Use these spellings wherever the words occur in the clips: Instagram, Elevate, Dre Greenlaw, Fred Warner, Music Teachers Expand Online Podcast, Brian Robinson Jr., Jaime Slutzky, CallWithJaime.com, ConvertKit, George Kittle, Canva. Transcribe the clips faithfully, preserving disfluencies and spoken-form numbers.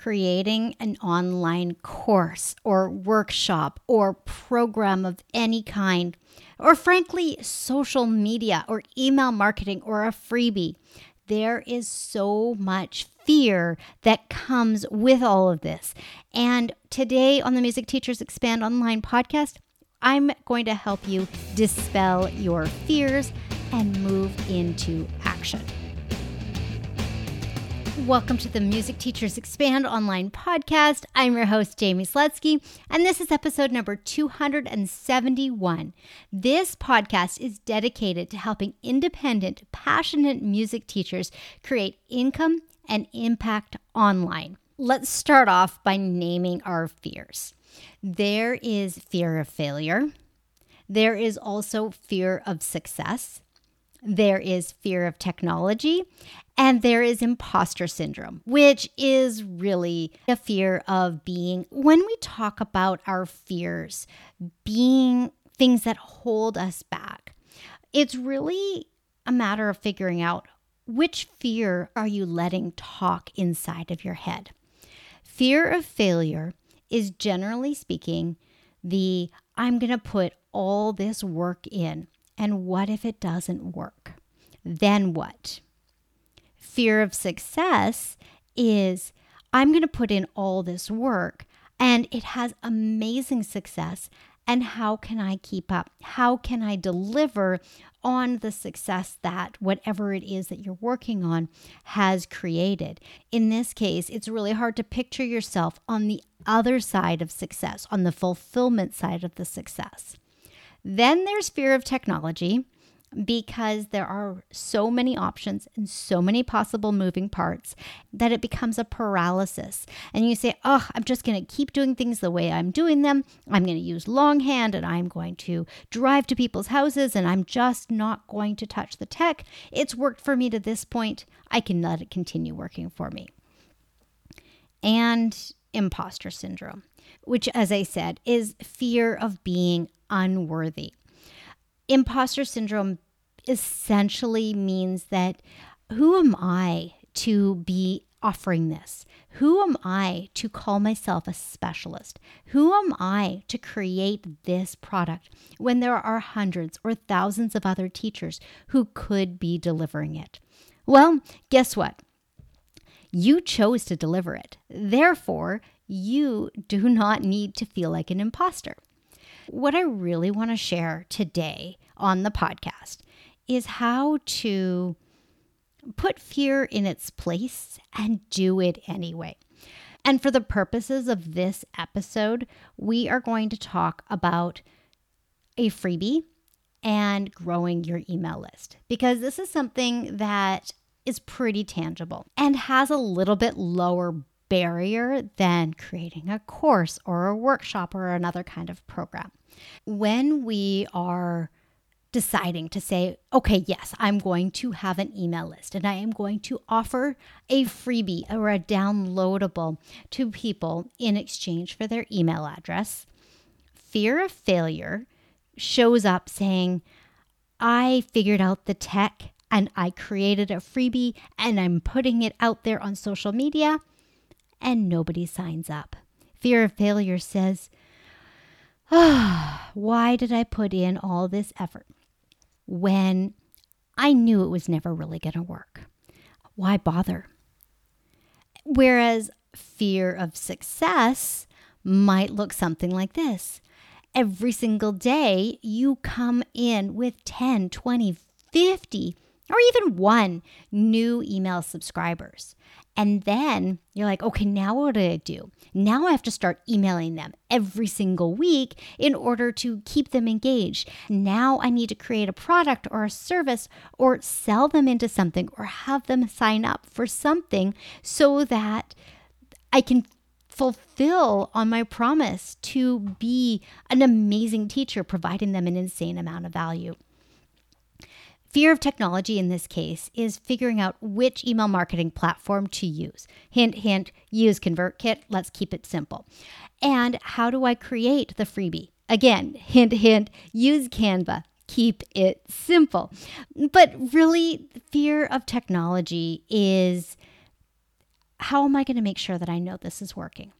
creating an online course or workshop or program of any kind, or frankly, social media or email marketing or a freebie. There is so much fear that comes with all of this. And today on the Music Teachers Expand Online Podcast, I'm going to help you dispel your fears and move into action. Welcome to the Music Teachers Expand Online Podcast. I'm your host, Jaime Slutzky, and this is episode number two hundred seventy-one. This podcast is dedicated to helping independent, passionate music teachers create income and impact online. Let's start off by naming our fears. There is fear of failure. There is also fear of success. There is fear of technology, and there is imposter syndrome, which is really a fear of being, when we talk about our fears, being things that hold us back. It's really a matter of figuring out which fear are you letting talk inside of your head. Fear of failure is, generally speaking, the I'm going to put all this work in. And what if it doesn't work? Then what? Fear of success is I'm going to put in all this work and it has amazing success. And how can I keep up? How can I deliver on the success that whatever it is that you're working on has created? In this case, it's really hard to picture yourself on the other side of success, on the fulfillment side of the success. Then there's fear of technology, because there are so many options and so many possible moving parts that it becomes a paralysis. And you say, oh, I'm just going to keep doing things the way I'm doing them. I'm going to use longhand and I'm going to drive to people's houses and I'm just not going to touch the tech. It's worked for me to this point. I can let it continue working for me. And imposter syndrome, which, as I said, is fear of being unworthy. Imposter syndrome essentially means that who am I to be offering this? Who am I to call myself a specialist? Who am I to create this product when there are hundreds or thousands of other teachers who could be delivering it? Well, guess what? You chose to deliver it. Therefore, you do not need to feel like an imposter. What I really want to share today on the podcast is how to put fear in its place and do it anyway. And for the purposes of this episode, we are going to talk about a freebie and growing your email list, because this is something that is pretty tangible and has a little bit lower barrier than creating a course or a workshop or another kind of program. When we are deciding to say, okay, yes, I'm going to have an email list and I am going to offer a freebie or a downloadable to people in exchange for their email address, fear of failure shows up saying, I figured out the tech and I created a freebie and I'm putting it out there on social media, and nobody signs up. Fear of failure says, oh, why did I put in all this effort when I knew it was never really going to work? Why bother? Whereas fear of success might look something like this. Every single day you come in with ten, twenty, fifty, or even one new email subscribers. And then you're like, okay, now what do I do? Now I have to start emailing them every single week in order to keep them engaged. Now I need to create a product or a service or sell them into something or have them sign up for something so that I can fulfill on my promise to be an amazing teacher, providing them an insane amount of value. Fear of technology in this case is figuring out which email marketing platform to use. Hint, hint, use ConvertKit. Let's keep it simple. And how do I create the freebie? Again, hint, hint, use Canva. Keep it simple. But really, fear of technology is how am I going to make sure that I know this is working?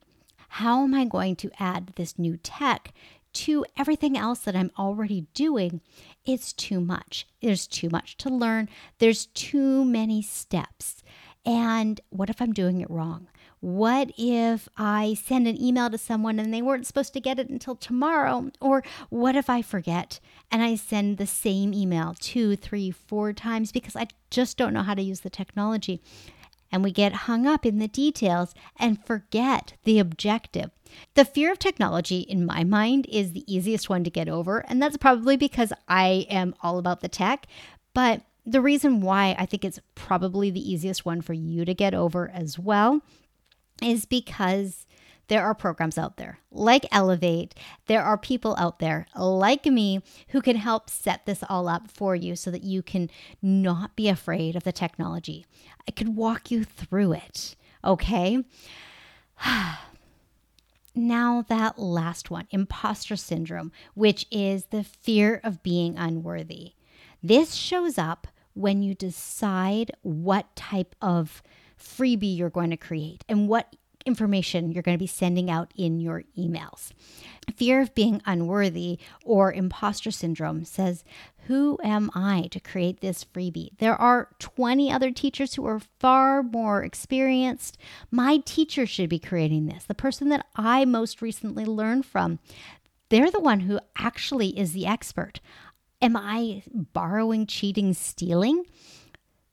How am I going to add this new tech to everything else that I'm already doing? It's too much. There's too much to learn. There's too many steps. And what if I'm doing it wrong? What if I send an email to someone and they weren't supposed to get it until tomorrow? Or what if I forget and I send the same email two, three, four times because I just don't know how to use the technology? And we get hung up in the details and forget the objective. The fear of technology, in my mind, is the easiest one to get over. And that's probably because I am all about the tech. But the reason why I think it's probably the easiest one for you to get over as well is because there are programs out there like Elevate. There are people out there like me who can help set this all up for you so that you can not be afraid of the technology. I could walk you through it, okay? Now that last one, imposter syndrome, which is the fear of being unworthy. This shows up when you decide what type of freebie you're going to create and what information you're going to be sending out in your emails. Fear of being unworthy or imposter syndrome says, who am I to create this freebie? There are twenty other teachers who are far more experienced. My teacher should be creating this. The person that I most recently learned from, they're the one who actually is the expert. Am I borrowing, cheating, stealing?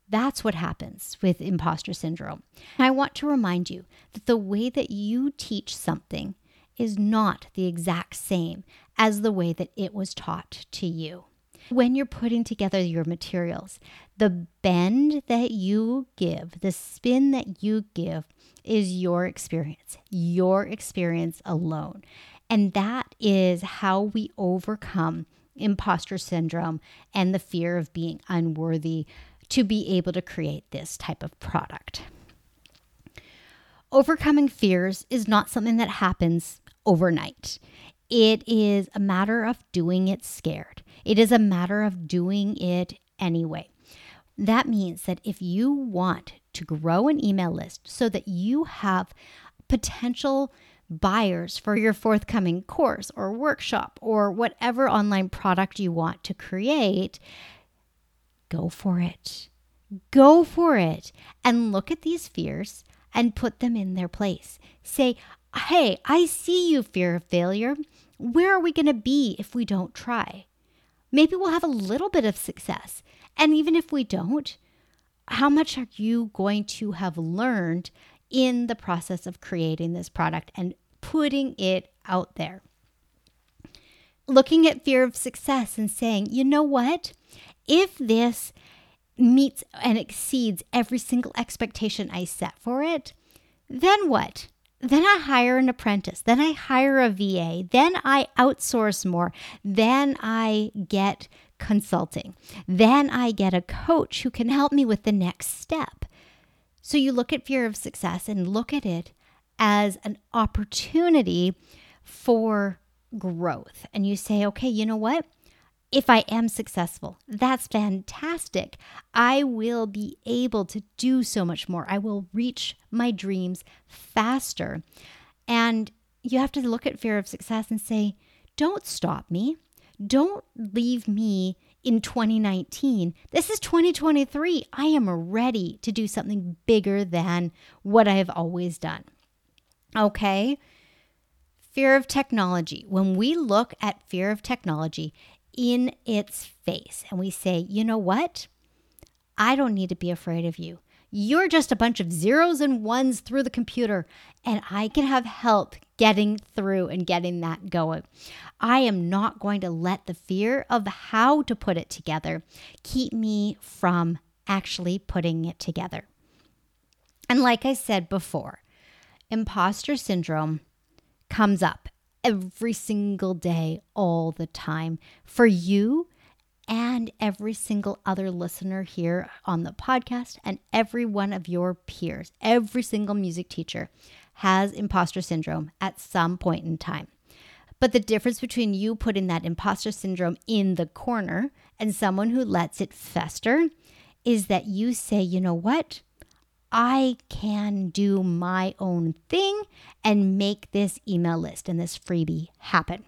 That's what happens with imposter syndrome. And I want to remind you that the way that you teach something is not the exact same as the way that it was taught to you. When you're putting together your materials, the bend that you give, the spin that you give is your experience, your experience alone. And that is how we overcome imposter syndrome and the fear of being unworthy to be able to create this type of product. Overcoming fears is not something that happens overnight. It is a matter of doing it scared. It is a matter of doing it anyway. That means that if you want to grow an email list so that you have potential buyers for your forthcoming course or workshop or whatever online product you want to create, go for it. Go for it. And look at these fears and put them in their place. Say, hey, I see you, fear of failure. Where are we going to be if we don't try? Maybe we'll have a little bit of success. And even if we don't, how much are you going to have learned in the process of creating this product and putting it out there? Looking at fear of success and saying, you know what? If this meets and exceeds every single expectation I set for it, then what? Then I hire an apprentice. Then I hire a V A. Then I outsource more. Then I get consulting. Then I get a coach who can help me with the next step. So you look at fear of success and look at it as an opportunity for growth. And you say, okay, you know what? If I am successful, that's fantastic. I will be able to do so much more. I will reach my dreams faster. And you have to look at fear of success and say, don't stop me. Don't leave me in twenty nineteen. This is twenty twenty-three. I am ready to do something bigger than what I have always done. Okay? Fear of technology. When we look at fear of technology, in its face, and we say, you know what? I don't need to be afraid of you. You're just a bunch of zeros and ones through the computer, and I can have help getting through and getting that going. I am not going to let the fear of how to put it together keep me from actually putting it together. And like I said before, imposter syndrome comes up every single day, all the time, for you and every single other listener here on the podcast and every one of your peers. Every single music teacher has imposter syndrome at some point in time. But the difference between you putting that imposter syndrome in the corner and someone who lets it fester is that you say, you know what? I can do my own thing and make this email list and this freebie happen.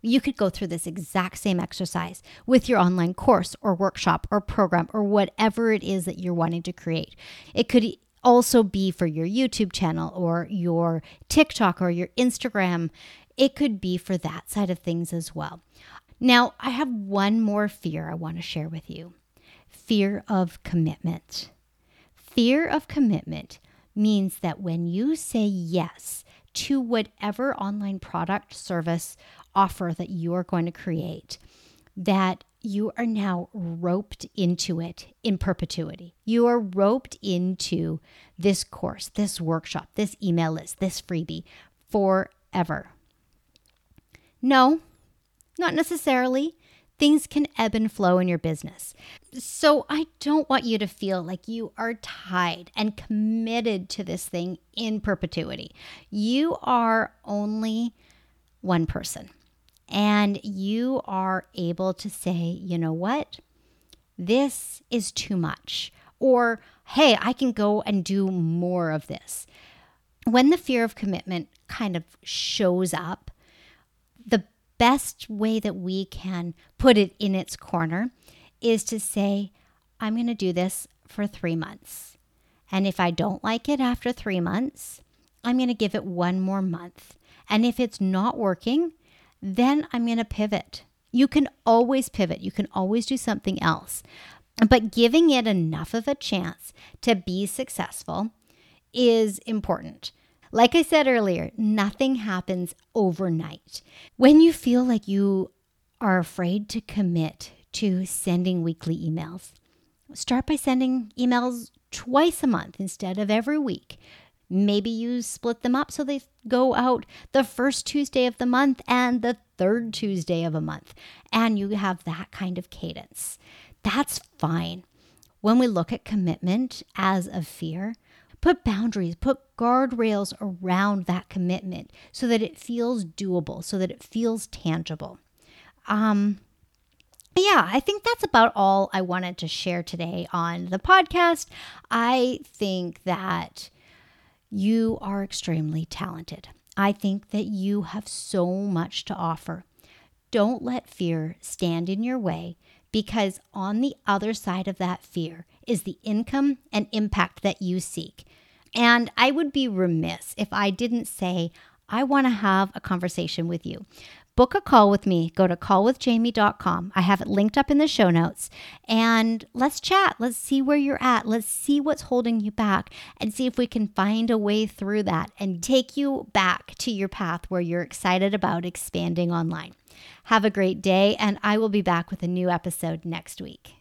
You could go through this exact same exercise with your online course or workshop or program or whatever it is that you're wanting to create. It could also be for your YouTube channel or your TikTok or your Instagram. It could be for that side of things as well. Now, I have one more fear I want to share with you. Fear of commitment. Fear of commitment means that when you say yes to whatever online product, service, offer that you are going to create, that you are now roped into it in perpetuity. You are roped into this course, this workshop, this email list, this freebie forever. No, not necessarily. Things can ebb and flow in your business. So I don't want you to feel like you are tied and committed to this thing in perpetuity. You are only one person, and you are able to say, you know what? This is too much. Or, hey, I can go and do more of this. When the fear of commitment kind of shows up, the best way that we can put it in its corner is to say, I'm going to do this for three months. And if I don't like it after three months, I'm going to give it one more month. And if it's not working, then I'm going to pivot. You can always pivot. You can always do something else. But giving it enough of a chance to be successful is important. Like I said earlier, nothing happens overnight. When you feel like you are afraid to commit to sending weekly emails, start by sending emails twice a month instead of every week. Maybe you split them up so they go out the first Tuesday of the month and the third Tuesday of a month, and you have that kind of cadence. That's fine. When we look at commitment as a fear, put boundaries, put guardrails around that commitment so that it feels doable, so that it feels tangible. Um, yeah, I think that's about all I wanted to share today on the podcast. I think that you are extremely talented. I think that you have so much to offer. Don't let fear stand in your way, because on the other side of that fear is the income and impact that you seek. And I would be remiss if I didn't say, I want to have a conversation with you. Book a call with me. Go to call with Jaime dot com. I have it linked up in the show notes. And let's chat. Let's see where you're at. Let's see what's holding you back and see if we can find a way through that and take you back to your path where you're excited about expanding online. Have a great day, and I will be back with a new episode next week.